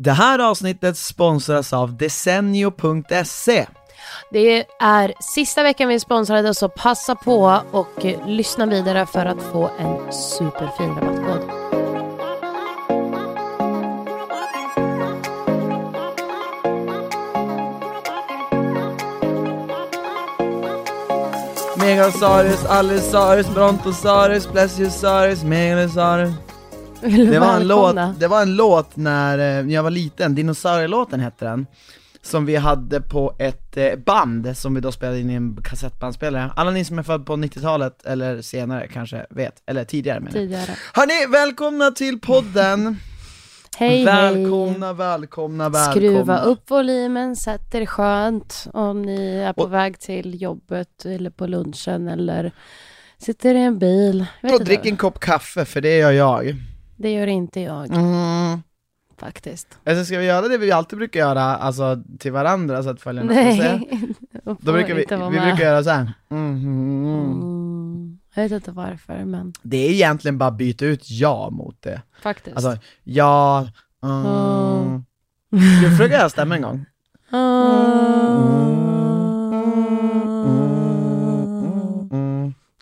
Det här avsnittet sponsras av Desenio.se. Det är sista veckan vi sponsrade, så passa på och lyssna vidare för att få en superfin rabattkod. Megasaurus, Allosaurus, Brontosaurus, Plesiosaurus, Megalosaurus. Det var en låt när jag var liten. Dinosaurielåten hette den. Som vi hade på ett band som vi då spelade in i en kassettbandspelare. Alla ni som är född på 90-talet eller senare kanske vet. Eller tidigare menar jag. Hörrni, välkomna till podden. Hej, välkomna. Skruva upp volymen, sätt er skönt om ni är på väg till jobbet eller på lunchen eller sitter i en bil. Och drick en kopp kaffe, för det gör jag. Det gör inte jag. Mm. Faktiskt. Alltså ska vi göra det vi alltid brukar göra, alltså till varandra så att följarna får se. Då brukar vi brukar göra så här. Jag vet inte varför, men... Det är egentligen bara byta ut ja mot det. Faktiskt. Alltså, ja... Du försöker jag stämma en gång.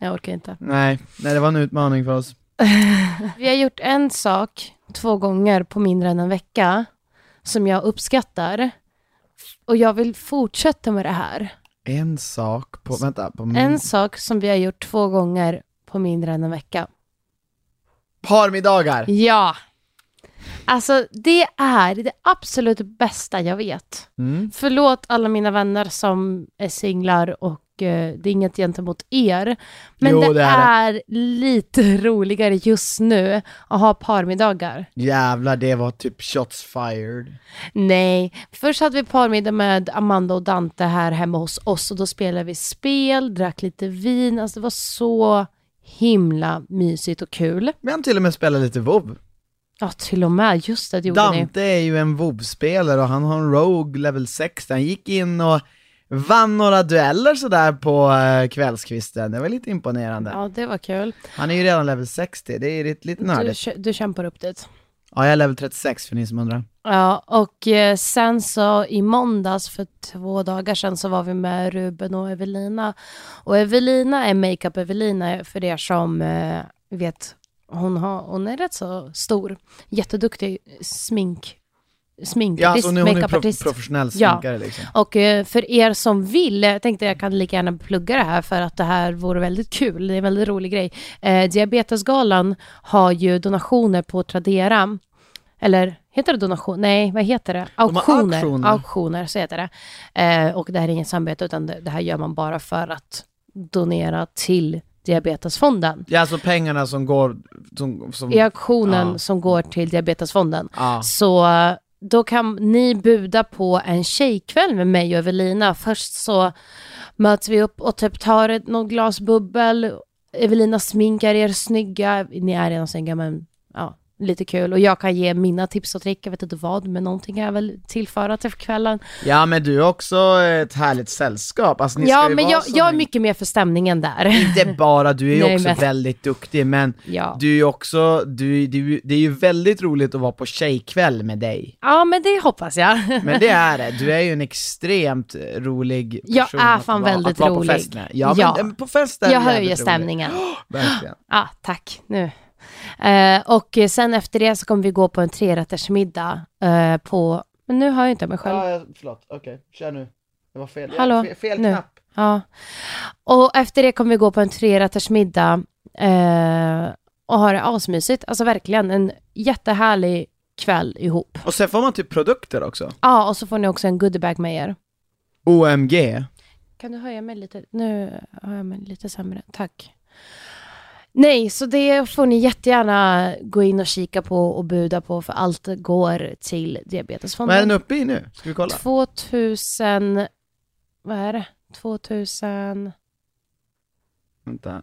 Jag orkar inte. Nej, det var en utmaning för oss. Vi har gjort en sak 2 gånger på mindre än en vecka som jag uppskattar. Och jag vill fortsätta med det här. En sak som vi har gjort 2 gånger på mindre än en vecka. Parmiddagar. Ja. Alltså det är det absolut bästa jag vet. Förlåt alla mina vänner som är singlar och det är inget gentemot er. Men jo, det är lite roligare just nu att ha parmiddagar. Jävlar, det var typ shots fired. Nej, först hade vi parmiddag med Amanda och Dante här hemma hos oss. Och då spelade vi spel, drack lite vin. Alltså det var så himla mysigt och kul. Men till och med spelade lite WoW. Ja, till och med, just det gjorde ni. Dante är ju en WoW-spelare och han har en Rogue level 6. Han gick in och vann några dueller sådär på kvällskvisten. Det var lite imponerande. Ja, det var kul. Han är ju redan level 60. Det är lite nördigt. Du kämpar upp dit. Ja, jag är level 36 för ni som undrar. Ja, och sen så i måndags för 2 dagar sedan så var vi med Ruben och Evelina. Och Evelina är Makeup Evelina för er som vet. Hon är rätt så stor. Jätteduktig sminkartist. Ja, alltså hon är professionell sminkare. Ja. Liksom. Och för er som vill, jag tänkte jag kan lika gärna plugga det här för att det här vore väldigt kul. Det är en väldigt rolig grej. Diabetesgalan har ju donationer på Tradera. Eller heter det donation? Nej, vad heter det? Auktioner så heter det. Och det här är inget samarbete utan det här gör man bara för att donera till Diabetesfonden. Ja, alltså pengarna som går... I auktionen som går till Diabetesfonden. Ja. Så då kan ni buda på en tjejkväll med mig och Evelina. Först så möts vi upp och typ tar någon glasbubbel. Evelina sminkar er snygga. Ni är redan snygga, men ja, lite kul. Och jag kan ge mina tips och trick. Jag vet inte vad, men någonting jag väl tillföra till kvällen. Ja, men du är också ett härligt sällskap. Alltså, ni ska ju men jag är mycket mer för stämningen där. Inte bara, du är ju också väldigt duktig. Men du är ju också... det är ju väldigt roligt att vara på tjejkväll med dig. Ja, men det hoppas jag. Men det är det. Du är ju en extremt rolig person. Jag är fan väldigt rolig. På festen. Men på festen jag höjer stämningen. Verkligen. Ja, tack. Nu... och sen efter det så kommer vi gå på en 3-rättersmiddag på... Men nu hör jag inte mig själv. Ja, förlåt. Okej, kör nu. Det var fel. Hallå, fel knapp. Ja. Och efter det kommer vi gå på en 3-rättersmiddag och ha det asmysigt. Alltså verkligen en jättehärlig kväll ihop. Och sen får man typ produkter också. Ja, och så får ni också en goodiebag med er. OMG. Kan du höja mig lite? Nu höjer jag mig lite sämre. Tack. Nej, så det får ni jättegärna gå in och kika på och buda på för allt går till Diabetesfonden. Vad är den uppe i nu? Ska vi kolla? 2000... Vad är det? 2000... Vänta.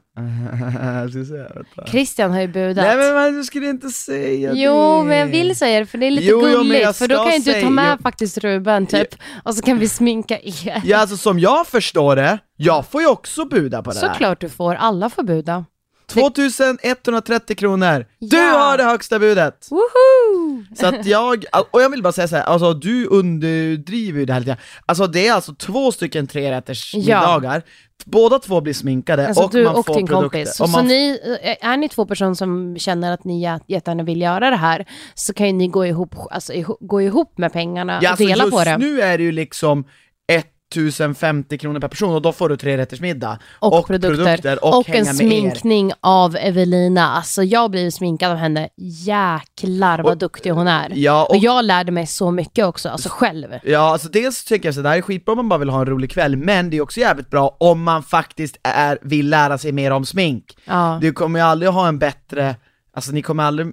Vänta. Kristian har ju budat. Nej, men du skulle inte säga det. Jo, men jag vill säga det för det är lite gulligt. För då kan ju du ta med faktiskt Ruben typ. Och så kan vi sminka er. Ja, alltså som jag förstår det, jag får ju också buda på det. Såklart du får. Alla får buda. 2130 kronor. Du har det högsta budet. Woohoo! Så att jag, och jag vill bara säga så här, alltså du underdriver ju det här lite. Alltså det är alltså 2 stycken 3-rätters middagar. Båda två blir sminkade, alltså, och du man och får din produkter. Kompis. Så, man... så ni, är ni 2 personer som känner att ni jättegärna vill göra det här, så kan ju ni gå ihop, alltså, gå ihop med pengarna, ja, och alltså, dela på det. Ja, nu är det ju liksom 1050 kronor per person, och då får du 3-rättersmiddag och produkter och en sminkning av Evelina. Alltså jag blir sminkad av henne. Jäklar vad duktig hon är. Ja, och jag lärde mig så mycket också, alltså själv. Ja, alltså dels tycker jag så där är skitbra om man bara vill ha en rolig kväll, men det är också jävligt bra om man faktiskt vill lära sig mer om smink. Ja. Du kommer ju aldrig ha en bättre, alltså ni kommer aldrig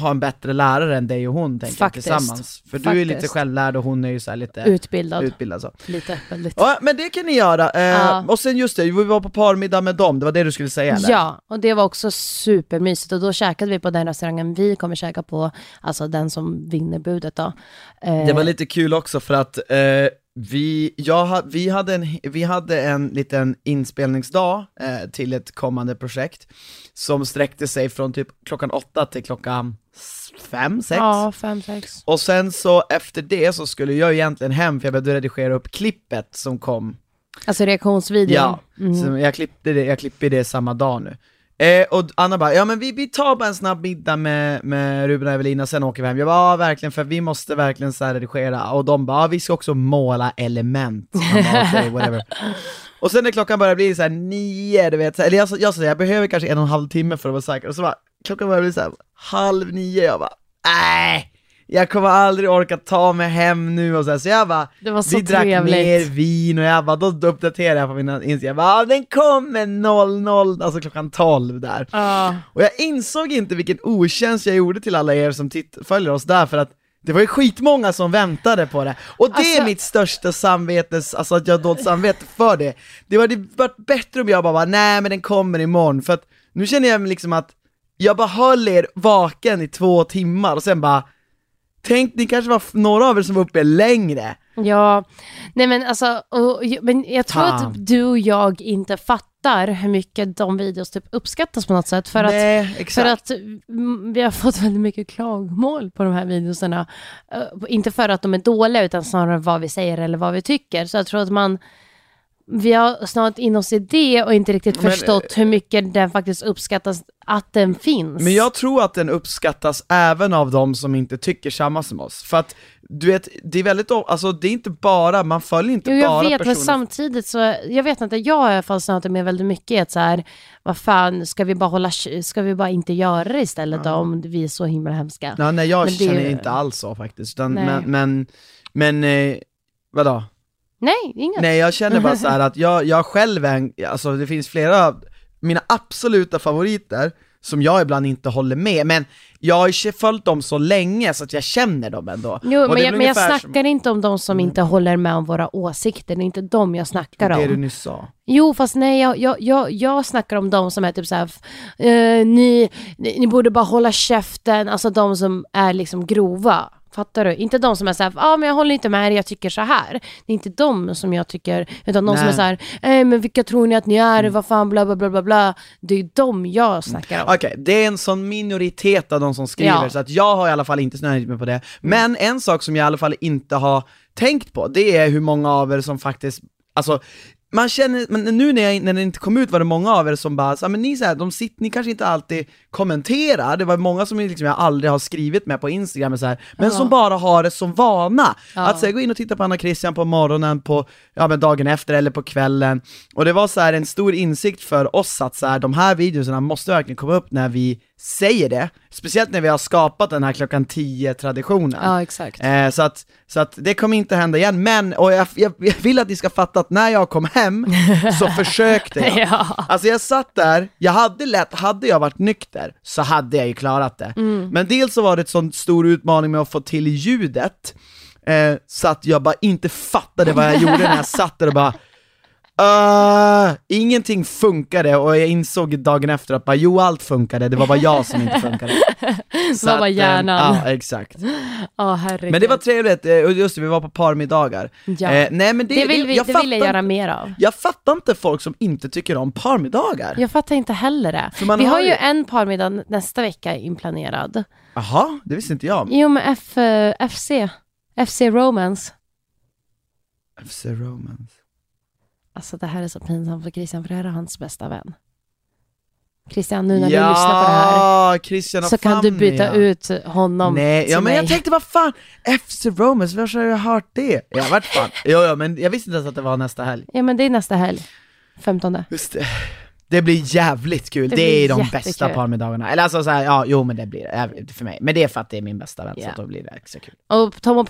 ha en bättre lärare än dig och hon, tänker faktiskt, tillsammans. För faktiskt. Du är lite självlärd och hon är ju så här lite utbildad så. Lite väldigt. Ja, men det kan ni göra. Och sen just det, vi var på parmiddag med dem. Det var det du skulle säga, eller? Ja, och det var också supermysigt. Och då käkade vi på den restaurangen vi kommer käka på. Alltså den som vinner budet då. Det var lite kul också för att vi hade en liten inspelningsdag till ett kommande projekt som sträckte sig från typ klockan 8 till klockan 5-6. Ja, 5-6. Och sen så efter det så skulle jag egentligen hem, för jag behövde redigera upp klippet som kom. Alltså reaktionsvideon. Ja, så jag klippte det samma dag nu. Och Anna bara, ja men vi tar bara en snabb middag med Ruben och Evelina, sen åker vi hem. Jag bara, ja verkligen, för vi måste verkligen så här redigera. Och de bara, ja, vi ska också måla element. Whatever. Och sen när klockan börjar bli så här 9, du vet, så här, eller jag säger, jag behöver kanske 1,5 timme för att vara säker. Och så bara, klockan börjar bli så här 9:30, jag bara, nej. Jag kommer aldrig orka ta mig hem nu och så jag bara, det var så vi trevligt. Drack mer vin och jag bara, då uppdaterade jag på mina Instagram. Jag bara, den kommer 00, alltså klockan 12 där. Och jag insåg inte vilken otjänst jag gjorde till alla er som följer oss där, för att det var ju skitmånga som väntade på det. Och det är mitt största samvete, alltså att jag har dåligt samvete för det. Det hade varit bättre om jag bara, nej men den kommer imorgon. För att nu känner jag liksom att jag bara höll er vaken i 2 timmar och sen bara, tänk, ni kanske var några av er som var uppe längre. Ja, nej men alltså, men jag tror att du och jag inte fattar hur mycket de videos typ uppskattas på något sätt. För, för att vi har fått väldigt mycket klagomål på de här videoserna. Inte för att de är dåliga, utan snarare vad vi säger eller vad vi tycker. Så jag tror att vi har snart in oss i det och inte riktigt förstått hur mycket den faktiskt uppskattas, att den finns. Men jag tror att den uppskattas även av de som inte tycker samma som oss. För att du vet, det är väldigt, alltså det är inte bara, man följer inte bara personer. Jag vet, men samtidigt så, jag vet inte, jag i alla fall snart med väldigt mycket att så här, vad fan, ska vi bara inte göra det istället då, om vi är så himla hemska? Ja, nej, jag känner det, inte alls så faktiskt. Utan, men vadå? Nej, inget. Nej, jag känner bara så här att jag själv är, alltså det finns flera av mina absoluta favoriter som jag ibland inte håller med, men jag har ju följt dem så länge så att jag känner dem ändå. Jo, och men jag snackar inte om de som inte håller med om våra åsikter. Det är inte dem jag snackar om. Det du nyss sa. Jo, fast nej, jag snackar om de som är typ så här, ni borde bara hålla käften. Alltså de som är liksom grova. Fattar du? Inte de som är så här, men jag håller inte med, jag tycker så här. Det är inte de som jag tycker, utan de som är så här, men vilka tror ni att ni är? Vad fan, bla bla bla bla bla. Det är de jag snackar om. Okej, det är en sån minoritet av de som skriver, så att jag har i alla fall inte snöjt mig på det. Men en sak som jag i alla fall inte har tänkt på, det är hur många av er som faktiskt, alltså man känner, men nu när det inte kom ut var det många av er som bara, men ni så här, ni kanske inte alltid kommenterar. Det var många som liksom jag aldrig har skrivit med på Instagram och så här, men som bara har det som vana. Att så här, gå in och titta på Anna Kristian på morgonen, på men dagen efter eller på kvällen. Och det var så här en stor insikt för oss att så här, de här videorna måste verkligen komma upp när vi säger det. Speciellt när vi har skapat den här klockan 10-traditionen. Ja, exakt. Så att det kommer inte hända igen. Men, och jag vill att ni ska fatta att när jag kom hem så försökte jag. Alltså jag satt där, hade jag varit nykter så hade jag ju klarat det. Men dels så var det en sån stor utmaning med att få till ljudet. Så att jag bara inte fattade vad jag gjorde när jag satt där och bara, Ingenting funkade. Och jag insåg dagen efter att bara, jo, allt funkade. Det var bara jag som inte funkade. Så det var bara hjärnan. Ja, exakt. Herregud. Men det var trevligt. Just det, vi var på parmiddagar. Ja. Nej, men det vill jag göra mer av. Jag fattar inte folk som inte tycker om parmiddagar. Jag fattar inte heller det. Vi har ju en parmiddag nästa vecka inplanerad. Aha, det visste inte jag. Jo, men FC Romance. FC Romance. Alltså det här är så pinsamt för Kristian, för det här är hans bästa vän. Kristian, nu när du lyssnar på det här Kristian, så kan du byta ut honom. Nej, ja, men mig. Jag tänkte, vad fan, FC Romance, var har jag hört det? Jag har varit fan. Ja, men jag visste inte ens att det var nästa helg. Ja, men det är nästa helg, 15. Just det. Det blir jävligt kul. Det är de bästa parmiddagarna. Eller alltså så här, men det blir jävligt för mig. Men det är för att det är min bästa vän, så då blir det extra kul. Och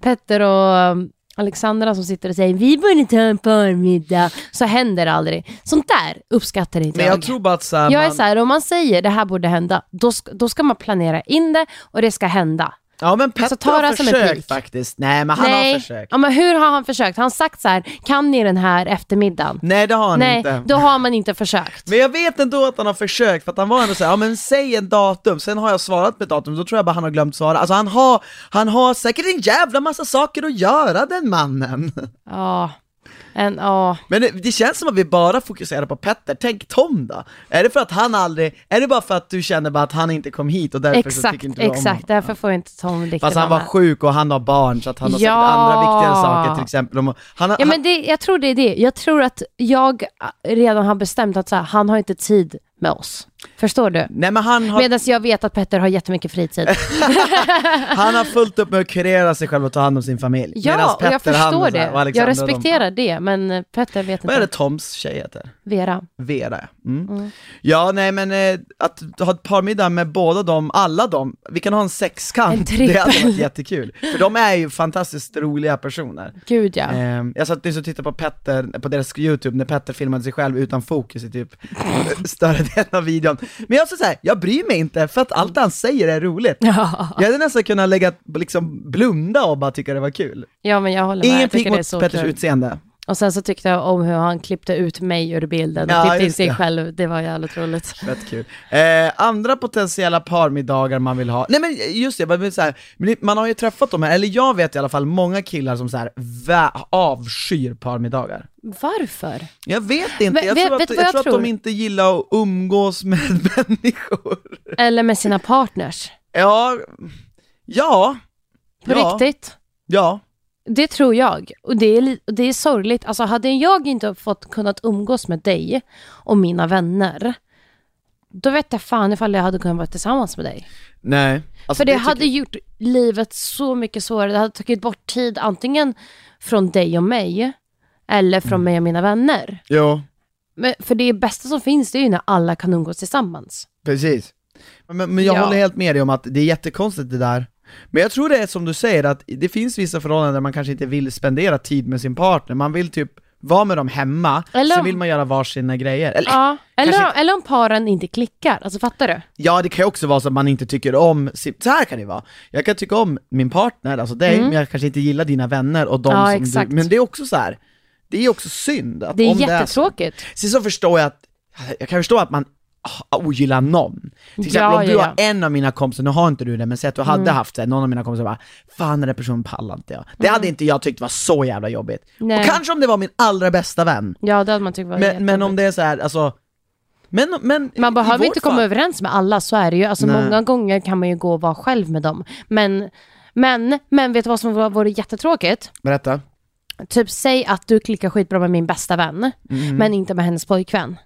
Petter och Alexandra som sitter och säger, vi borde inte ha en parmiddag. Så händer det aldrig. Sånt där uppskattar inte jag. Men jag tror bara att så här, jag är så här, om man säger det här borde hända, då ska man planera in det och det ska hända. Ja, men Petter alltså, har försökt faktiskt. Nej, men han har försökt. Ja, men hur har han försökt? Han sagt så här, kan ni den här eftermiddagen? Nej, det har han inte. Då har man inte försökt. Men jag vet ändå att han har försökt, för att han var ändå så här, ja men säg en datum. Sen har jag svarat med datum, då tror jag bara han har glömt svara. Alltså han har säkert en jävla massa saker att göra, den mannen. Ja. Men det känns som att vi bara fokuserar på Petter. Tänk Tom då. Är det för att han aldrig, är det bara för att du känner bara att han inte kom hit och därför så tycker inte du om honom? Därför får inte Tom riktigt. Fast han var sjuk och han har barn, så att han har sagt andra viktiga saker till exempel. Men jag tror det är det. Jag tror att jag redan har bestämt att så här, han har inte tid med oss. Förstår du? Nej, men medan jag vet att Petter har jättemycket fritid. Han har fullt upp med att kurera sig själv och ta hand om sin familj. Ja, Petter, jag förstår det. Jag respekterar det, men Petter vet inte. Vad är det Toms tjej heter? Vera. Mm. Ja, nej, men att ha ett parmiddag med alla dem. Vi kan ha en sexkant. Det hade varit jättekul. För de är ju fantastiskt roliga personer. Gud, ja. Jag satt nyss och tittade på Petter, på deras YouTube, när Petter filmade sig själv utan fokus i typ större delen av videon. Men jag säger, jag bryr mig inte, för att allt han säger är roligt. Ja. Jag hade nästan kunnat liksom blunda och bara tycka det var kul. Ja, men jag håller med. Ingen pigg mot Petters utseende. Och sen så tyckte jag om hur han klippte ut mig ur bilden och klippte in sig själv. Det var jävligt roligt. Rätt kul. Andra potentiella parmiddagar man vill ha. Nej, men just det, men så här, man har ju träffat dem här. Eller jag vet i alla fall många killar som så här, avskyr parmiddagar. Varför? Jag vet inte. Jag tror att de inte gillar att umgås med människor. Eller med sina partners. Ja. På riktigt? Ja. Det tror jag, och det är sorgligt. Alltså hade jag inte kunnat umgås med dig och mina vänner, då vet jag fan ifall jag hade kunnat vara tillsammans med dig. Nej. Alltså, för det hade gjort livet så mycket svårare. Det hade tagit bort tid antingen från dig och mig eller från mig och mina vänner. Ja. Men för det bästa som finns, det är ju när alla kan umgås tillsammans. Precis. Men jag håller helt med dig om att det är jättekonstigt det där. Men jag tror det är som du säger, att det finns vissa förhållanden där man kanske inte vill spendera tid med sin partner. Man vill typ vara med dem hemma, så vill man göra varsina grejer. Eller om paren inte klickar. Alltså, fattar du? Ja, det kan ju också vara så att man inte tycker om. Så här kan det vara. Jag kan tycka om min partner, alltså dig, men jag kanske inte gillar dina vänner och de som exakt. Men det är också så här. Det är också synd att det är jättetråkigt. Så förstår jag att jag kan förstå att man ogillar någon. Till exempel om du har en av mina kompisar, nu har inte du det, men säg att du hade haft någon av mina kompisar bara, fan den där personen pallar inte jag. Det hade inte jag tyckt var så jävla jobbigt. Nej. Och kanske om det var min allra bästa vän. Ja, det hade man tyckt var jättejobbigt. Men om det är så här, alltså, men man behöver inte komma överens med alla, så är det ju. Alltså, många gånger kan man ju gå och vara själv med dem. Men vet du vad som vore jättetråkigt? Berätta. Typ säg att du klickar skitbra med min bästa vän, men inte med hennes pojkvän.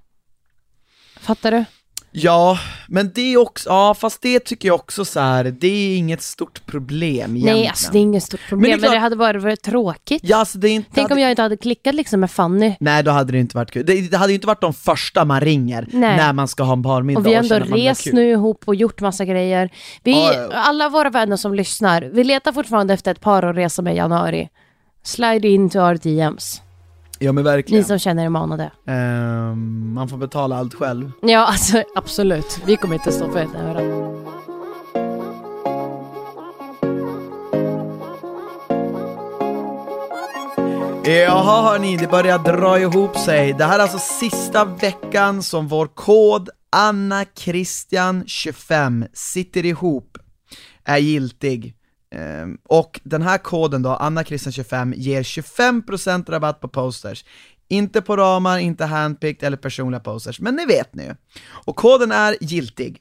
Fattar du? Ja, men det är också, fast det tycker jag också så här, det är inget stort problem egentligen. Nej, alltså det är inget stort problem, men det hade varit tråkigt. Ja, alltså, det är inte, tänk om jag inte hade klickat liksom med Fanny. Nej, då hade det inte varit kul. Det hade ju inte varit de första man ringer när man ska ha en parmiddag. Och vi har ändå rest nu ihop och gjort massa grejer. Alla våra vänner som lyssnar, vi letar fortfarande efter ett par att resa med i januari. Slide in till our DMs. Ja, men verkligen. Ni som känner er manade. Man får betala allt själv. Ja, alltså, absolut. Vi kommer inte stå för ett öra. Jaha hörni, det börjar dra ihop sig. Det här är alltså sista veckan som vår kod Anna Kristian 25 sitter ihop är giltig. Och den här koden då, Anna Kristian 25, ger 25% rabatt på posters. Inte på ramar, inte handpicked eller personliga posters, men ni vet nu. Och koden är giltig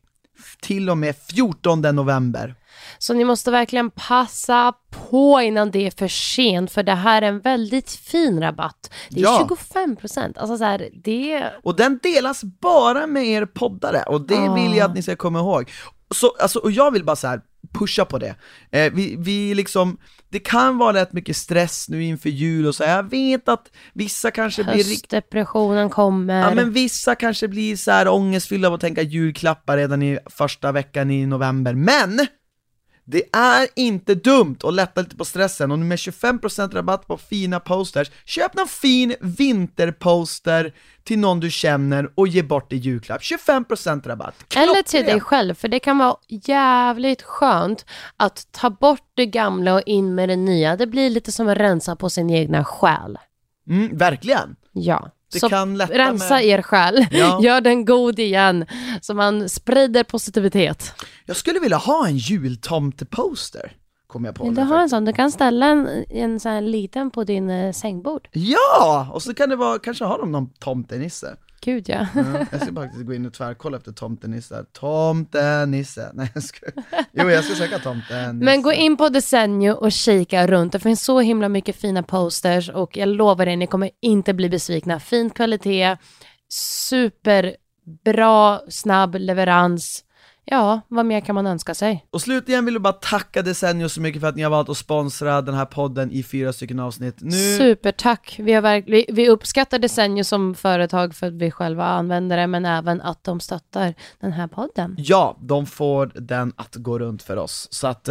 till och med 14 november. Så ni måste verkligen passa på innan det är för sent, för det här är en väldigt fin rabatt. Det är 25%. Alltså så här, det... Och den delas bara med er poddare, och det vill jag att ni ska komma ihåg. Så, alltså, och jag vill bara så här pusha på det. Vi liksom, det kan vara rätt mycket stress nu inför jul och så. Jag vet att vissa kanske blir höstdepressionen kommer. Ja, men vissa kanske blir så här ångestfyllda av att tänka julklappar redan i första veckan i november. Men det är inte dumt att lätta lite på stressen. Och nu med 25% rabatt på fina posters, köp någon fin vinterposter till någon du känner och ge bort i julklapp. 25% rabatt. Eller till dig själv, för det kan vara jävligt skönt att ta bort det gamla och in med det nya. Det blir lite som att rensa på sin egna själ. Mm, verkligen. Ja. Det så kan lätta rensa med... er själ, ja. Gör den god igen, så man sprider positivitet. Jag skulle vilja ha en jultomteposter, kom jag på. Vill du ha en sån? Du kan ställa en sån här liten på din sängbord. Ja, och så kan det vara, kanske har de någon tomtenisse. Gud ja. Jag ska faktiskt gå in och tvärkolla efter tomtenissar. Tomtenisse. Nej, jag ska söka tomtenisse. Men gå in på Desenio och kika runt. Det finns så himla mycket fina posters, och jag lovar er, ni kommer inte bli besvikna. Fin kvalitet, superbra, snabb leverans. Ja, vad mer kan man önska sig? Och slutligen vill jag bara tacka Desenio så mycket för att ni har valt att sponsra den här podden i 4 stycken avsnitt. Nu... Supertack! Vi uppskattar Desenio som företag för att vi själva använder det, men även att de stöttar den här podden. Ja, de får den att gå runt för oss. Så att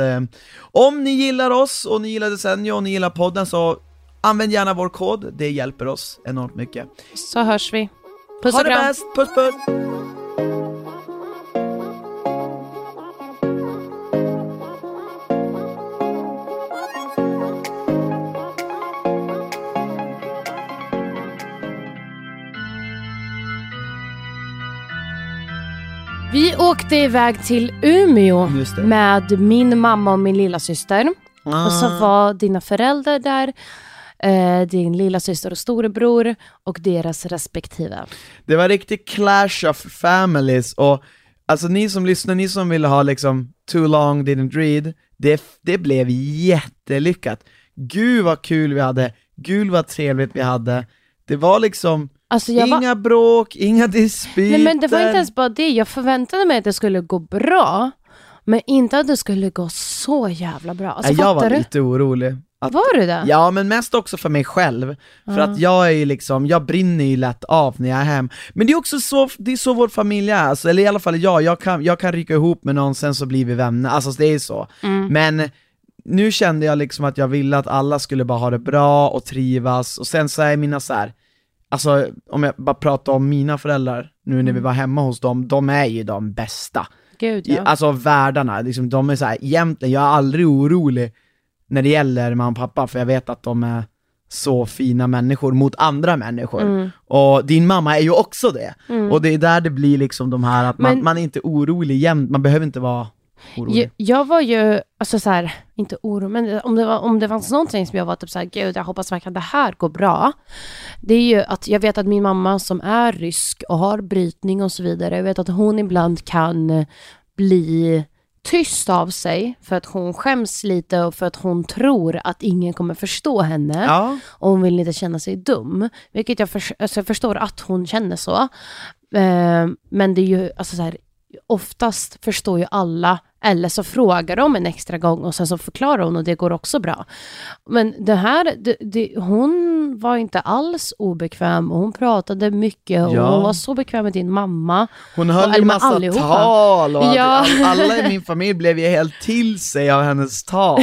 om ni gillar oss och ni gillar Desenio och ni gillar podden, så använd gärna vår kod. Det hjälper oss enormt mycket. Så hörs vi. Puss och kram! Ha det bäst! Puss, puss! Vi åkte iväg till Umeå med min mamma och min lilla syster. Och så var dina föräldrar där, din lilla syster och storebror och deras respektive. Det var riktigt clash of families. Och alltså ni som lyssnar, ni som vill ha liksom too long didn't read, det blev jättelyckat. Gud vad kul vi hade. Gud vad trevligt vi hade. Det var liksom alltså inga bråk, inga dispyter. Nej, men det var inte ens bara det. Jag förväntade mig att det skulle gå bra, men inte att det skulle gå så jävla bra. Alltså, jag var lite orolig. Var du det? Ja, men mest också för mig själv. För att jag är ju liksom, jag brinner ju lätt av när jag är hem. Men det är också så, det är så vår familj är. Alltså, eller i alla fall jag kan rycka ihop med någon, sen så blir vi vänner. Alltså det är så. Mm. Men nu kände jag liksom att jag ville att alla skulle bara ha det bra och trivas. Och sen så är mina så här, alltså om jag bara pratar om mina föräldrar nu när vi var hemma hos dem, de är ju de bästa. Gud, ja. Alltså världarna, liksom, de är så här, egentligen, jag är aldrig orolig när det gäller mamma och pappa, för jag vet att de är så fina människor mot andra människor. Och din mamma är ju också det. Och det är där det blir liksom de här att man är inte orolig jämt, man behöver inte vara orolig. Jag var ju alltså så här, inte oro, men om det fanns någonting som jag var typ så här, gud jag hoppas verkligen det här går bra. Det är ju att jag vet att min mamma som är rysk och har brytning och så vidare, jag vet att hon ibland kan bli tyst av sig för att hon skäms lite och för att hon tror att ingen kommer förstå henne. Ja. Och hon vill inte känna sig dum, vilket jag förstår att hon känner så. Men det är ju alltså så här, oftast förstår ju alla, eller så frågar de en extra gång och sen så förklarar hon och det går också bra. Men det här, hon var inte alls obekväm och hon pratade mycket och hon var så bekväm med din mamma. Hon höll en massa tal och alla i min familj blev ju helt till sig av hennes tal.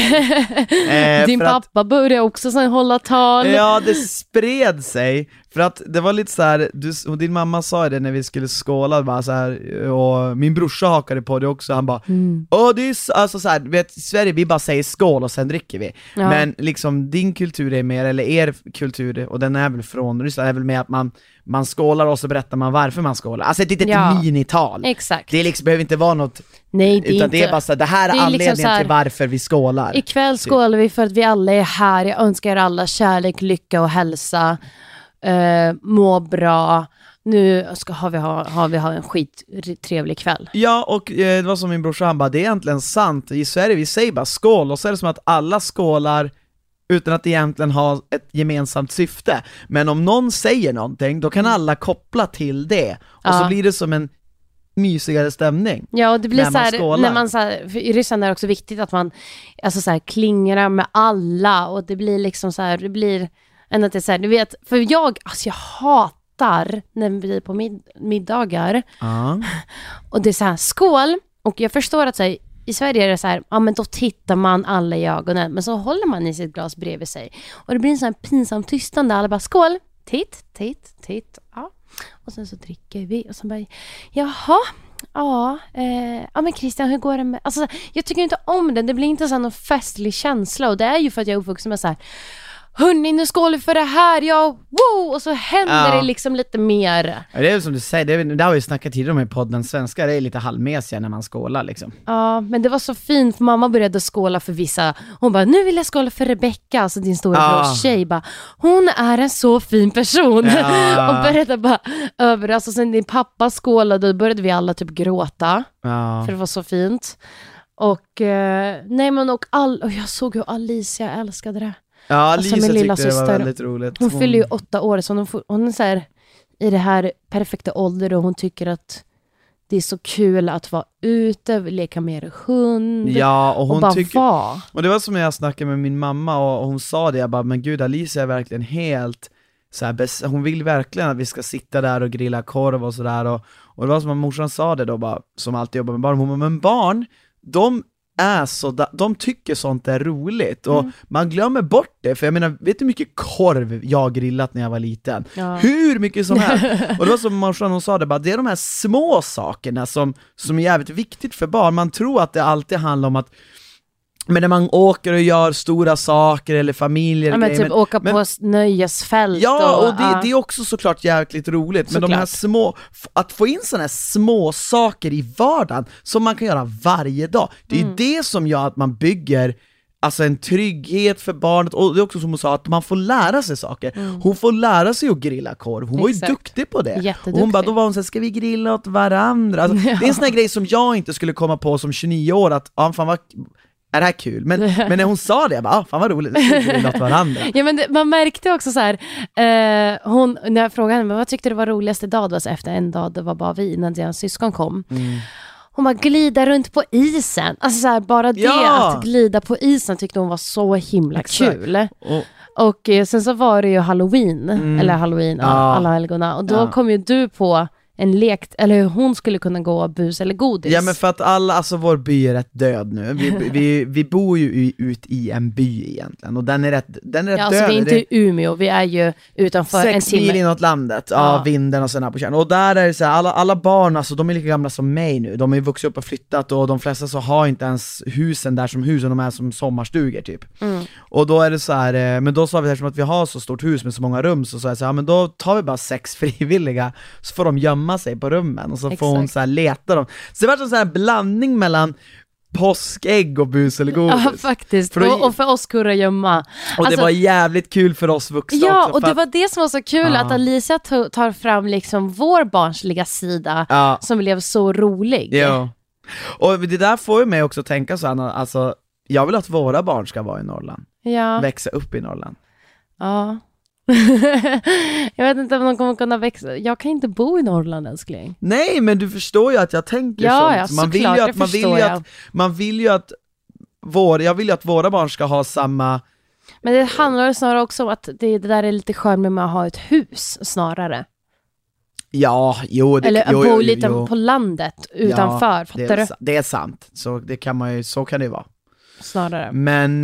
Din pappa började också sen hålla tal. Ja, det spred sig. För att det var lite så här, och din mamma sa det när vi skulle skåla bara så här, och min brorsa hakade på det också, han bara Och det är alltså såhär, vet, i Sverige vi bara säger skål och sen dricker vi. Ja. Men liksom din kultur är mer, eller er kultur, och den är väl från Ryssland, är väl med att man skålar och så berättar man varför man skålar. Alltså ett litet minital. Exakt. Det liksom, behöver inte vara något. Nej, det utan inte, det är bara så här, det här är anledningen liksom här, till varför vi skålar. Ikväll skålar vi för att vi alla är här. Jag önskar alla kärlek, lycka och hälsa. Må bra. Nu har vi en skittrevlig kväll. Ja, och det var som min brorsa, han bara, det är egentligen sant. I Sverige vi säger bara skål, och så är det som att alla skålar utan att egentligen ha ett gemensamt syfte. Men om någon säger någonting, då kan alla koppla till det. Och så blir det som en mysigare stämning. Ja, och det blir när man för i Ryssland är det också viktigt att man alltså så här klingrar med alla, och det blir liksom så här, det blir ändå att det är så här, du vet, för jag hatar när vi är på middagar. Och det är så här skål, och jag förstår att så här, i Sverige är det så här, ja men då tittar man alla i ögonen, men så håller man i sitt glas bredvid sig, och det blir en sån här pinsam tystnad där alla bara skål, titt. Ja. Och sen så dricker vi, och sen bara jaha, ja men Kristian, hur går det med, alltså jag tycker inte om det blir inte så någon festlig känsla, och det är ju för att jag är uppvuxen med så här, hörni, nu skål för det här, och så händer det liksom lite mer. Ja, det är som du säger, det har vi snackat tidigare om i podden, svenskar är lite halvmesiga när man skålar liksom. Ja, men det var så fint, för mamma började skåla för vissa. Hon bara, nu vill jag skåla för Rebecca, alltså din stora bror tjej, bara, hon är en så fin person. Och berättade bara överallt, och sen din pappa skålade, då började vi alla typ gråta. För det var så fint. Och nej men, och jag såg hur Alicia älskade det. Ja, alltså Lisa tyckte det var väldigt roligt. Hon fyller ju 8 år, så hon är så här, i det här perfekta ålder, och hon tycker att det är så kul att vara ute, leka med hund. Ja, och hon bara tycker. Och det var som jag snackade med min mamma, och hon sa det, jag bara, men gud, Alicia är verkligen helt så här, hon vill verkligen att vi ska sitta där och grilla korv och sådär, och det var som att morsan sa det då, bara, som alltid jobbar med barn, hon bara, men barn, de är så de tycker sånt är roligt, och man glömmer bort det, för jag menar, vet du hur mycket korv jag grillat när jag var liten? Hur mycket som helst. Och det var som morsan, hon sa det bara, det är de här små sakerna som är jävligt viktigt för barn. Man tror att det alltid handlar om att, men när man åker och gör stora saker eller familjer, ja, men typ åka på nöjesfält. Ja, och det är också såklart jäkligt roligt. Men de här små, att få in såna här små saker i vardagen som man kan göra varje dag, det är ju det som gör att man bygger alltså en trygghet för barnet. Och det är också som hon sa, att man får lära sig saker. Hon får lära sig att grilla korv. Hon var ju duktig på det. Och hon bara, då var hon så här, ska vi grilla åt varandra? Alltså, det är en sån här grej som jag inte skulle komma på som 29 år, att fan vad är det här kul? Men när hon sa det, jag bara, fan vad roligt, det varandra. Ja, men man märkte också så här, hon, när jag frågade henne, vad tyckte du var roligast idag? Det var efter en dag, det var bara vi, innan deras syskon kom. Hon bara, glida runt på isen. Alltså så här, bara det att glida på isen tyckte hon var så himla kul. Och sen så var det ju Halloween, eller Halloween, alla helgona. Och då kom ju du på en lekt, eller hur hon skulle kunna gå bus eller godis. Ja, men för att alla, alltså vår by är rätt död nu. Vi bor ju ut i en by egentligen, och den är rätt död. Alltså vi är inte i Umeå, vi är ju utanför 6 en timme. 6 mil inåt landet, av vinden och sådana på kärn. Och där är det så här, alla barn, alltså de är lika gamla som mig nu. De är vuxit upp och flyttat, och de flesta så har inte ens husen där som husen, de är som sommarstugor typ. Och då är det så här, men då sa vi eftersom att vi har så stort hus med så många rum, så sa jag så här, men då tar vi bara 6 frivilliga, så får de gömma sig på rummen, och så får hon så här leta dem. Så det var en sån här blandning mellan påskägg och bus eller godis. Ja, faktiskt. Och för oss kurra gömma. Och alltså, det var jävligt kul för oss vuxna också. Ja, och det var det som var så kul, att Alicia tar fram liksom vår barnsliga sida som blev så rolig. Ja. Och det där får ju mig också tänka så här, alltså, jag vill att våra barn ska vara i Norrland. Ja. Växa upp i Norrland. Ja. Jag vet inte om de kommer kunna växa. Jag kan inte bo i Norrland älskling. Nej, men du förstår ju att jag tänker sånt. Jag vill ju att våra barn ska ha samma. Men det handlar snarare också om att det där är lite skönare med att ha ett hus snarare. Ja, jo. Eller bo lite på landet utanför, fattar du? Det är sant. Så kan det ju vara. Snarare. Men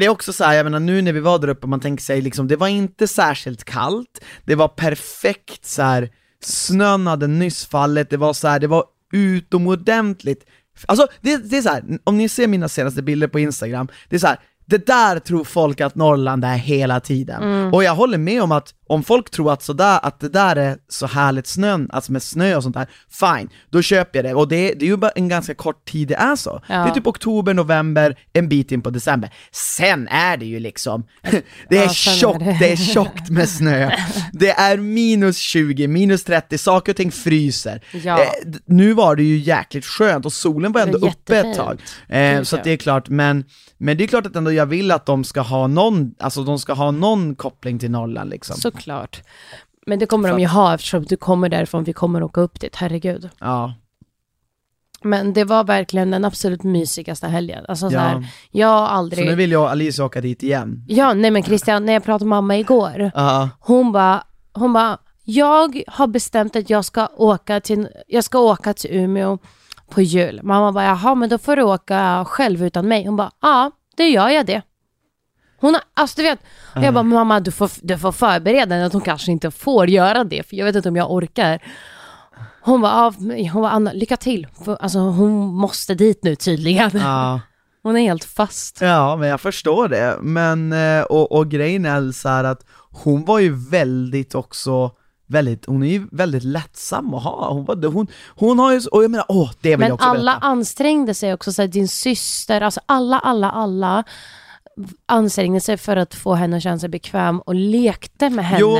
det är också så här, jag menar, nu när vi var där uppe, man tänker sig liksom, det var inte särskilt kallt, det var perfekt så här, snön hade nyss fallit, det var så här, det var utomordentligt. Alltså det är så här, om ni ser mina senaste bilder på Instagram, det är så här, det där tror folk att Norrland är hela tiden. Mm. Och jag håller med om att om folk tror att, sådär, att det där är så härligt snön, alltså med snö och sånt där, fine, då köper jag det. Och det är ju bara en ganska kort tid det är så. Ja. Det är typ oktober, november, en bit in på december. Sen är det ju liksom, det är, ja, tjockt, det är tjockt med snö. Det är minus 20, minus 30, saker och ting fryser. Ja. Nu var det ju jäkligt skönt och solen var ändå uppe ett tag. Så att det är klart, men det är klart att ändå jag vill att de ska ha någon, alltså de ska ha någon koppling till Norrland liksom. Såklart. Men det kommer de ju ha eftersom du kommer därifrån, vi kommer åka upp dit, herregud. Ja. Men det var verkligen den absolut mysigaste helgen. Alltså så här, jag aldrig... Så nu vill jag och Alice åka dit igen. Ja, nej men Kristian, när jag pratade med mamma igår, hon bara, jag har bestämt att jag ska åka till Umeå på jul. Mamma bara, jaha, men då får du åka själv utan mig. Hon bara, ja, då gör jag det. Hon har, alltså du vet, jag bara, mamma du får förbereda dig att hon kanske inte får göra det, för jag vet inte om jag orkar. Hon var Anna, lycka till. För, alltså hon måste dit nu tydligen. Ja. Hon är helt fast. Ja, men jag förstår det. Men, och grejen är så här att hon var ju hon är ju väldigt lättsam att ha. Hon har ju, och jag menar, det vill men jag också alla berätta. Ansträngde sig också, så här, din syster, alltså alla ansträngde sig för att få henne att känna sig bekväm och lekte med henne. Jo,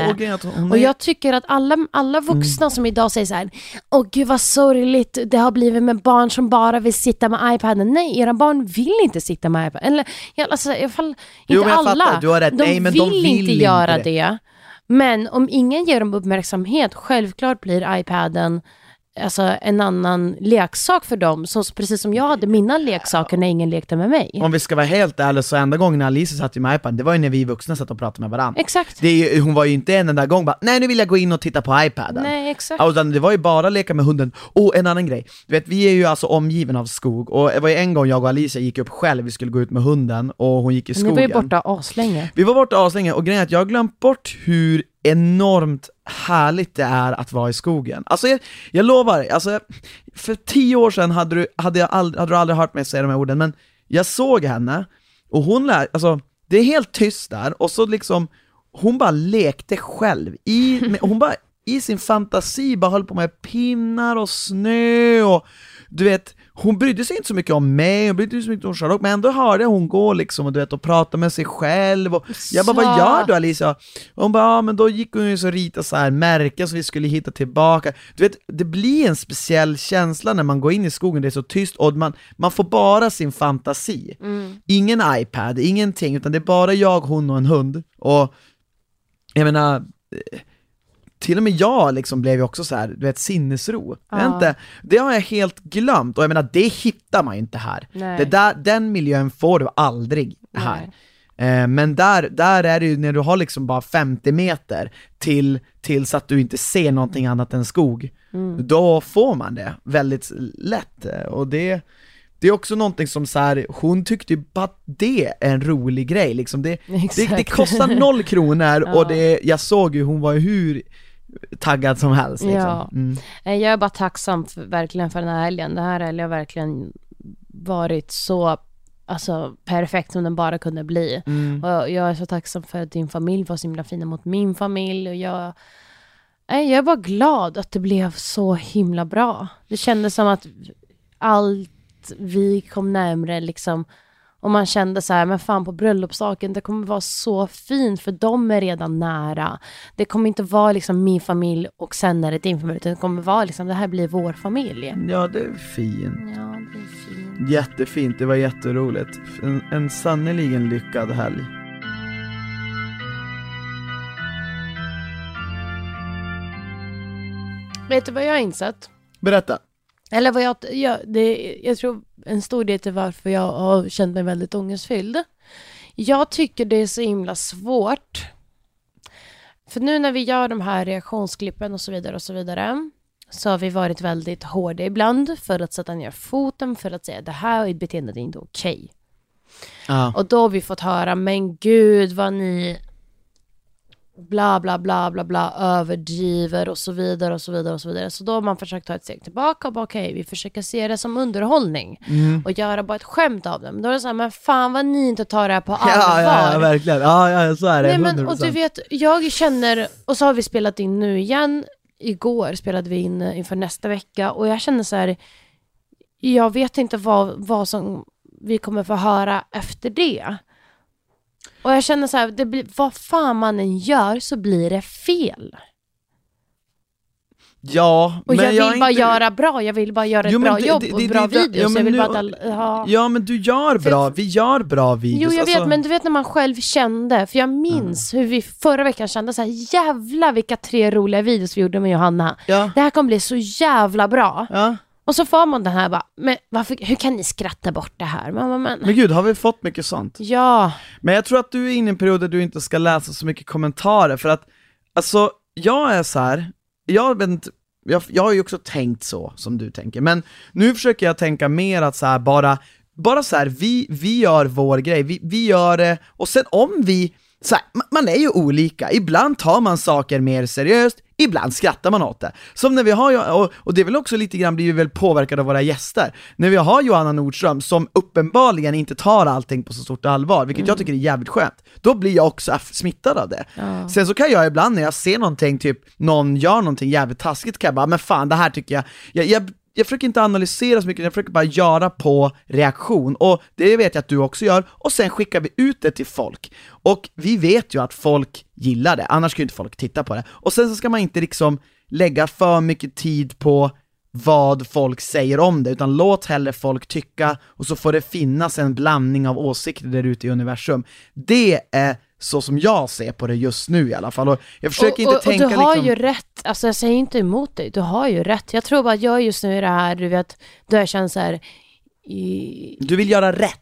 och jag tycker att alla vuxna som idag säger så här, åh gud vad sorgligt det har blivit med barn som bara vill sitta med iPaden. Nej, era barn vill inte sitta med iPaden. Eller alltså, i alla fall inte alla. Fattar, du har rätt. Nej, men de vill inte göra det. Men om ingen ger dem uppmärksamhet, självklart blir iPaden alltså en annan leksak för dem, så precis som jag hade mina leksaker när ingen lekte med mig. Om vi ska vara helt ärliga, så enda gången Alice satt med iPaden, det var ju när vi vuxna satt och pratade med varandra. Exakt. Hon var ju inte en enda gång bara, nej nu vill jag gå in och titta på iPaden. Nej, exakt. Alltså, det var ju bara leka med hunden. Och en annan grej, du vet, vi är ju alltså omgiven av skog, och det var ju en gång jag och Alice gick upp själv, vi skulle gå ut med hunden och hon gick i skogen. Men vi var ju borta aslänge. Och grejen är att jag har glömt bort hur enormt härligt det är att vara i skogen. Alltså jag lovar, alltså, för 10 år sedan hade du aldrig hört mig säga de här orden, men jag såg henne och hon lär, alltså det är helt tyst där, och så liksom hon bara lekte själv hon bara i sin fantasi bara höll på med pinnar och snö, och du vet, hon brydde sig inte så mycket om mig, hon brydde sig inte så mycket om Charlotte, men ändå hörde hon gå liksom och, du vet, och prata med sig själv. Och jag bara, vad gör du Alicia? Och hon bara, men då gick hon ju så rita så här märken som vi skulle hitta tillbaka. Du vet, det blir en speciell känsla när man går in i skogen, det är så tyst och man får bara sin fantasi. Mm. Ingen iPad, ingenting, utan det är bara jag, hon och en hund. Och jag menar... Till och med jag liksom blev ju också så här, du vet, sinnesro. Det har jag helt glömt. Och jag menar, det hittar man ju inte här. Det där, den miljön får du aldrig här. Men där är det ju när du har liksom bara 50 meter tills att du inte ser någonting annat än skog. Mm. Då får man det väldigt lätt. Och det är också någonting som så här, hon tyckte ju bara att det är en rolig grej. Liksom det kostar 0 kronor och jag såg ju, hon var ju hur taggad som helst. Liksom. Ja. Mm. Jag är bara tacksam verkligen för den här helgen. Den här helgen har verkligen varit så alltså, perfekt som den bara kunde bli. Mm. Och jag är så tacksam för att din familj var så himla fina mot min familj. Och jag är bara glad att det blev så himla bra. Det kändes som att allt vi kom närmare liksom, och man kände så här, men fan på bröllopssaken, det kommer vara så fint för de är redan nära. Det kommer inte vara liksom min familj och sen är det din familj, utan det kommer vara liksom, det här blir vår familj. Ja, det är fint. Jättefint, det var jätteroligt. En sannerligen lyckad helg. Vet du vad jag har insett? Berätta. Eller vad jag tror en stor del till varför jag har känt mig väldigt ångestfylld. Jag tycker det är så himla svårt. För nu när vi gör de här reaktionsklippen och så vidare så har vi varit väldigt hårda ibland för att sätta ner foten, för att säga det här beteendet är inte okej. Och då har vi fått höra, men gud vad ni bla bla bla bla bla överdriver och så vidare och så vidare och så vidare. Så då har man försökt ta ett steg tillbaka och bara okej, vi försöker se det som underhållning och göra bara ett skämt av dem. Då är det så här, men fan vad ni inte tar det här på allvar. Ja, verkligen. Ja, så är det. Nej, men, och du vet, jag känner, och så har vi spelat in nu igen. Igår spelade vi in inför nästa vecka och jag känner så här, jag vet inte vad som vi kommer få höra efter det. Och jag känner så här, det blir, vad fan man än gör så blir det fel. Ja, och men jag vill bara göra ett bra jobb och bra videos. Ja, men du gör bra, vi gör bra videos. Jo, jag vet, men du vet när man själv kände, för jag minns hur vi förra veckan kände så här, jävla vilka 3 roliga videos vi gjorde med Johanna. Ja. Det här kommer bli så jävla bra. Ja. Och så får man den här bara, men varför, hur kan ni skratta bort det här? Men gud, har vi fått mycket sånt? Ja. Men jag tror att du är inne i en period där du inte ska läsa så mycket kommentarer. För att, alltså, jag är så här, jag har ju också tänkt så som du tänker. Men nu försöker jag tänka mer att så här, bara så här, vi gör vår grej. Vi gör det, och sen om vi, så här, man är ju olika. Ibland tar man saker mer seriöst. Ibland skrattar man åt det. Som när vi har, och det är väl också lite grann, blir ju väl påverkade av våra gäster. När vi har Johanna Nordström som uppenbarligen inte tar allting på så stort allvar, vilket jag tycker är jävligt skönt. Då blir jag också smittad av det. Ja. Sen så kan jag ibland när jag ser någonting, typ någon gör någonting jävligt taskigt, kan jag bara, men fan, det här tycker jag försöker inte analysera så mycket, jag försöker bara göra på reaktion. Och det vet jag att du också gör. Och sen skickar vi ut det till folk. Och vi vet ju att folk gillar det. Annars kan ju inte folk titta på det. Och sen så ska man inte liksom lägga för mycket tid på vad folk säger om det. Utan låt hellre folk tycka. Och så får det finnas en blandning av åsikter där ute i universum. Det är så som jag ser på det just nu i alla fall. Och jag försöker inte tänka... Och du har ju rätt. Alltså jag säger inte emot dig. Du har ju rätt. Jag tror bara att jag just nu är det här, du vet, då jag känner så här... Du vill göra rätt.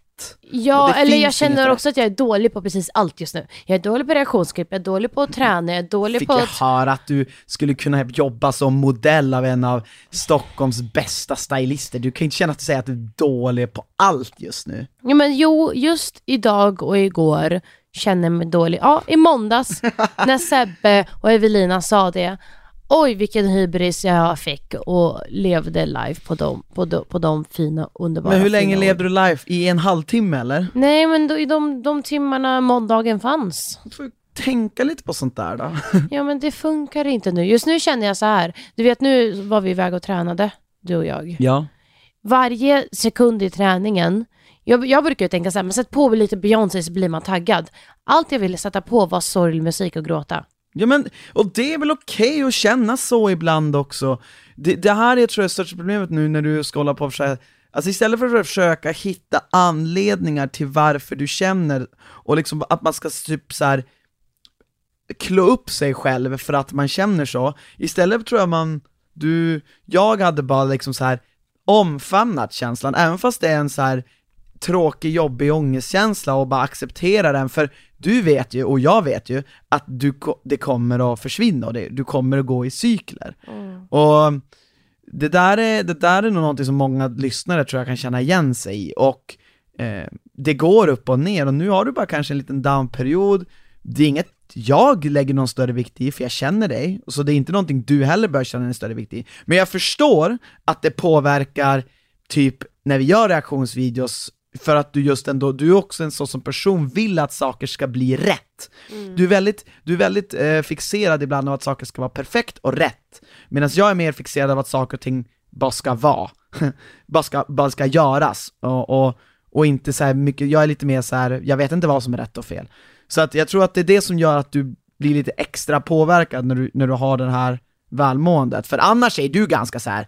Ja, eller jag känner också att jag är dålig på precis allt just nu. Jag är dålig på reaktionsgrepp, jag är dålig på att träna, jag är dålig på... Fick jag höra att du skulle kunna jobba som modell av en av Stockholms bästa stylister. Du kan inte känna att du säger att du är dålig på allt just nu. Ja, men jo, just idag och igår känner mig dålig. Ja, i måndags när Sebbe och Evelina sa det. Oj, vilken hybris jag fick och levde live på de fina, underbara. Men hur länge levde du live? I en halvtimme eller? Nej, men då, i de timmarna måndagen fanns. Du får tänka lite på sånt där då. Ja, men det funkar inte nu. Just nu känner jag så här. Du vet, nu var vi iväg och tränade, du och jag. Ja. Varje sekund i träningen. Jag brukar ju tänka så här, men sätt på lite Beyoncé så blir man taggad. Allt jag ville sätta på var sorgmusik och gråta. Ja, men, och det är väl okej att känna så ibland också. Det här är, tror jag, största problemet nu när du ska hålla på för sig. Alltså istället för att försöka hitta anledningar till varför du känner, och liksom att man ska typ så här klå upp sig själv för att man känner så. Istället tror jag jag hade bara liksom så här omfamnat känslan, även fast det är en så här tråkig, jobbig ångestkänsla, och bara acceptera den, för du vet ju och jag vet ju att det kommer att försvinna och du kommer att gå i cykler. Och det där är nog någonting som många lyssnare tror jag kan känna igen sig i, och det går upp och ner, och nu har du bara kanske en liten downperiod. Det är inget jag lägger någon större vikt i, för jag känner dig, så det är inte någonting du heller bör känna en större vikt i, men jag förstår att det påverkar typ när vi gör reaktionsvideos, för att du just ändå, du är också en sån som person, vill att saker ska bli rätt. Du är väldigt fixerad ibland av att saker ska vara perfekt och rätt, medan jag är mer fixerad av att saker och ting bara ska vara bara ska göras, och inte så här mycket. Jag är lite mer så här, jag vet inte vad som är rätt och fel, så att jag tror att det är det som gör att du blir lite extra påverkad när du har den här välmåendet, för annars är du ganska så här,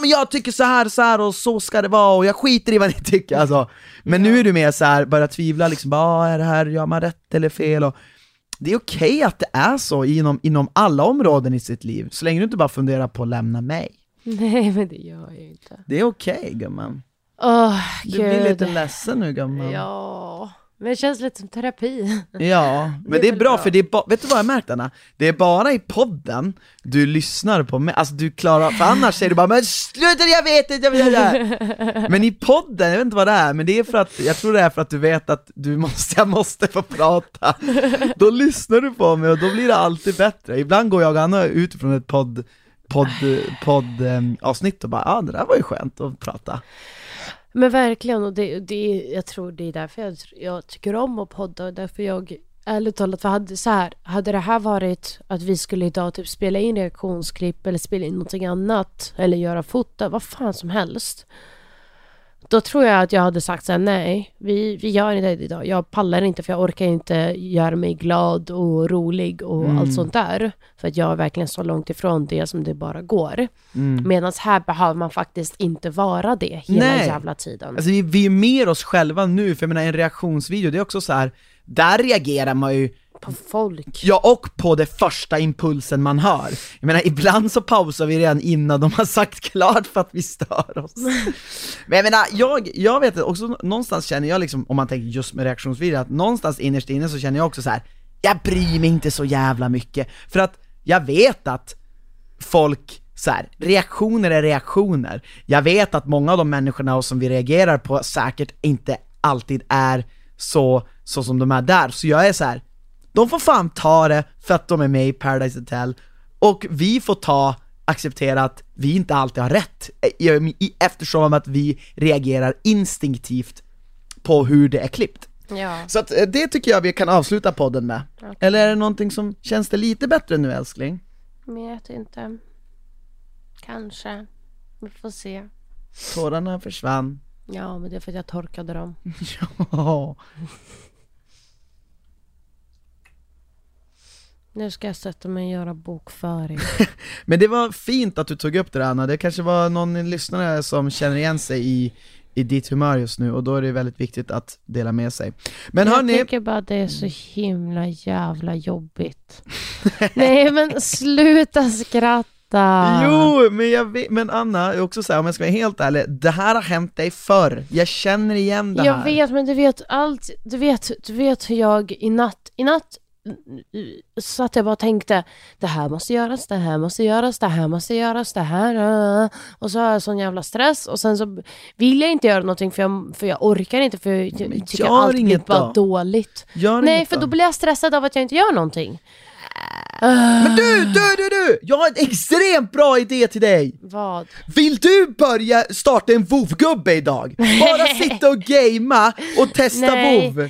men jag tycker så här och så ska det vara, och jag skiter i vad ni tycker alltså. Men nu är du mer så här, bara tvivla liksom, är det här, gör man rätt eller fel? Och det är okej att det är så inom alla områden i sitt liv, så länge du inte bara funderar på att lämna mig. Nej, men det gör jag inte. Det är okej, gumman. Du blir lite ledsen nu, gumman. Ja. Men det känns lite som terapi. Ja, men det är bra, för det är vet du vad jag märkt, Anna? Det är bara i podden du lyssnar på mig. Alltså du klarar, för annars säger du bara men sluta, jag vet inte, jag vill det. Men i podden, jag vet inte vad det är, men det är för att, jag tror det är för att du vet att du måste, jag måste få prata. Då lyssnar du på mig och då blir det alltid bättre. Ibland går jag och Anna ut från ett poddavsnitt och bara, ja, det där var ju skönt att prata. Men verkligen, och det, jag tror det är därför jag tycker om att podda, och därför jag, ärligt talat, för hade det här varit att vi skulle idag typ spela in reaktionsklipp eller spela in någonting annat eller göra foto, vad fan som helst, då tror jag att jag hade sagt så här, nej, vi gör inte det idag, jag pallar inte, för jag orkar inte göra mig glad och rolig och allt sånt där, för att jag är verkligen så långt ifrån det som det bara går. Medan här behöver man faktiskt inte vara det hela jävla tiden. Alltså vi är mer oss själva nu, för jag menar, en reaktionsvideo, det är också så här, där reagerar man ju på folk. Ja, och på det första impulsen man hör. Jag menar, ibland så pausar vi redan innan de har sagt klart för att vi stör oss. Men jag menar, jag vet också, någonstans känner jag liksom, om man tänker just med reaktionsvideo, att någonstans innerst inne så känner jag också så här, jag bryr mig inte så jävla mycket. För att jag vet att folk, så här, reaktioner är reaktioner. Jag vet att många av de människorna som vi reagerar på säkert inte alltid är så som de är där. Så jag är så här, de får fan ta det för att de är med i Paradise Hotel, och vi får acceptera att vi inte alltid har rätt, eftersom att vi reagerar instinktivt på hur det är klippt. Ja. Så att det tycker jag vi kan avsluta podden med. Okay. Eller är det någonting som känns det lite bättre nu, älskling? Jag vet inte. Kanske. Vi får se. Tårarna försvann. Ja, men det är för att jag torkade dem. Ja. Nu ska jag sätta mig och göra bokföring. Men det var fint att du tog upp det där, Anna. Det kanske var någon lyssnare som känner igen sig i ditt humör just nu. Och då är det väldigt viktigt att dela med sig. Men jag tycker bara att det är så himla jävla jobbigt. Nej, men sluta skratta. Jo, men men Anna är också så här, om jag ska vara helt ärlig, det här har hänt dig förr. Jag känner igen det här. Jag vet, men du vet allt. Du vet hur jag i natt så att jag bara tänkte, det här måste göras, det här måste göras, det här måste göras, det här, och så har jag sån jävla stress, och sen så vill jag inte göra någonting för jag orkar inte, för jag tycker allt blir bara dåligt. Nej, för då blir jag stressad av att jag inte gör någonting. Men du, jag har en extremt bra idé till dig. Vad? Vill du börja starta en WoW-gubbe idag? Bara sitta och gamea och testa WoW.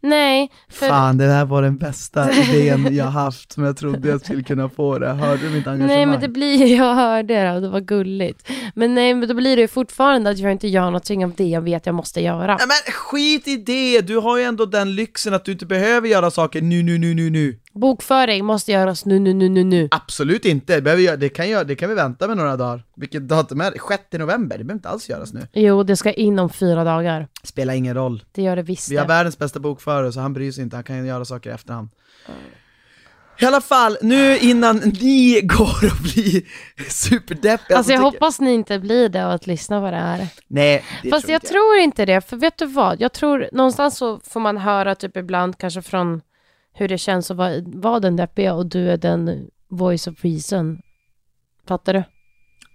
Nej, för fan, det här var den bästa idén jag haft, som jag trodde jag skulle kunna få det. Hörde du mitt engagemang? Nej, men det blir, jag hörde det och det var gulligt. Men nej, men då blir det fortfarande att jag inte gör någonting av det jag vet jag måste göra. Nej, men skit i det, du har ju ändå den lyxen att du inte behöver göra saker nu. Bokföring måste göras nu. Absolut inte. Det kan vi vänta med några dagar. Vilket datum är det? 6 november. Det behöver inte alls göras nu. Jo, det ska in om 4 dagar. Spelar ingen roll. Det gör det visst. Vi har världens bästa bokförare, så han bryr sig inte. Han kan göra saker i efterhand. I alla fall, nu innan ni går och blir superdeppiga. Alltså jag hoppas ni inte blir det och att lyssna på det här. Nej, det fast jag tror inte det. För vet du vad? Jag tror någonstans så får man höra typ ibland kanske från hur det känns att vara den deppiga, och du är den voice of reason. Fattar du?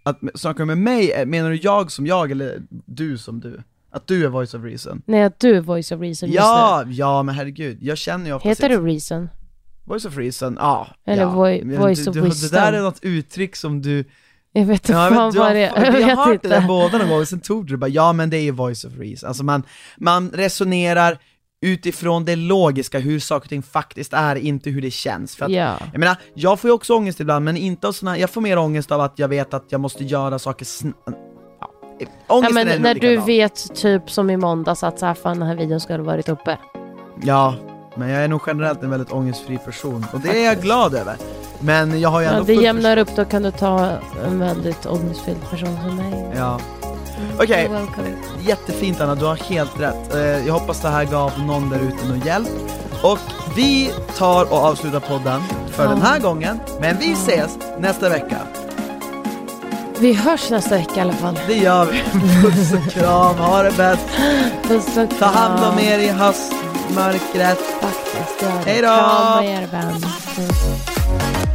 Att snacka med mig, menar du jag som jag eller du som du? Att du är voice of reason? Nej, att du är voice of reason. Ja, men herregud. Jag känner ju ofta. Heter du reason? Voice of reason, ja. Eller voice of wisdom. Det där är något uttryck som du... Jag vet inte vad det är. Jag har hört det där båda någon gång, och sen tog du bara, ja men det är ju voice of reason. Alltså man resonerar utifrån det logiska, hur saker och ting faktiskt är, inte hur det känns. För att, jag menar, jag får ju också ångest ibland, men inte av såna, jag får mer ångest av att jag vet att jag måste göra saker men när du vet typ som i måndags att så här, fan, den här videon skulle ha varit uppe. Ja, men jag är nog generellt en väldigt ångestfri person, och det är jag glad över. Men jag har ju ändå det jämnar upp, då kan du ta en väldigt ångestfylld person som mig. Ja. Okej, jättefint Anna, du har helt rätt. Jag hoppas det här gav någon där ute någon hjälp. Och vi tar och avslutar podden för den här gången. Men vi ses nästa vecka. Vi hörs nästa vecka i alla fall. Det gör vi. Puss och kram. Ha det bäst. Puss och kram. Ta hand om er i höstmörkret. Faktiskt. Hej då.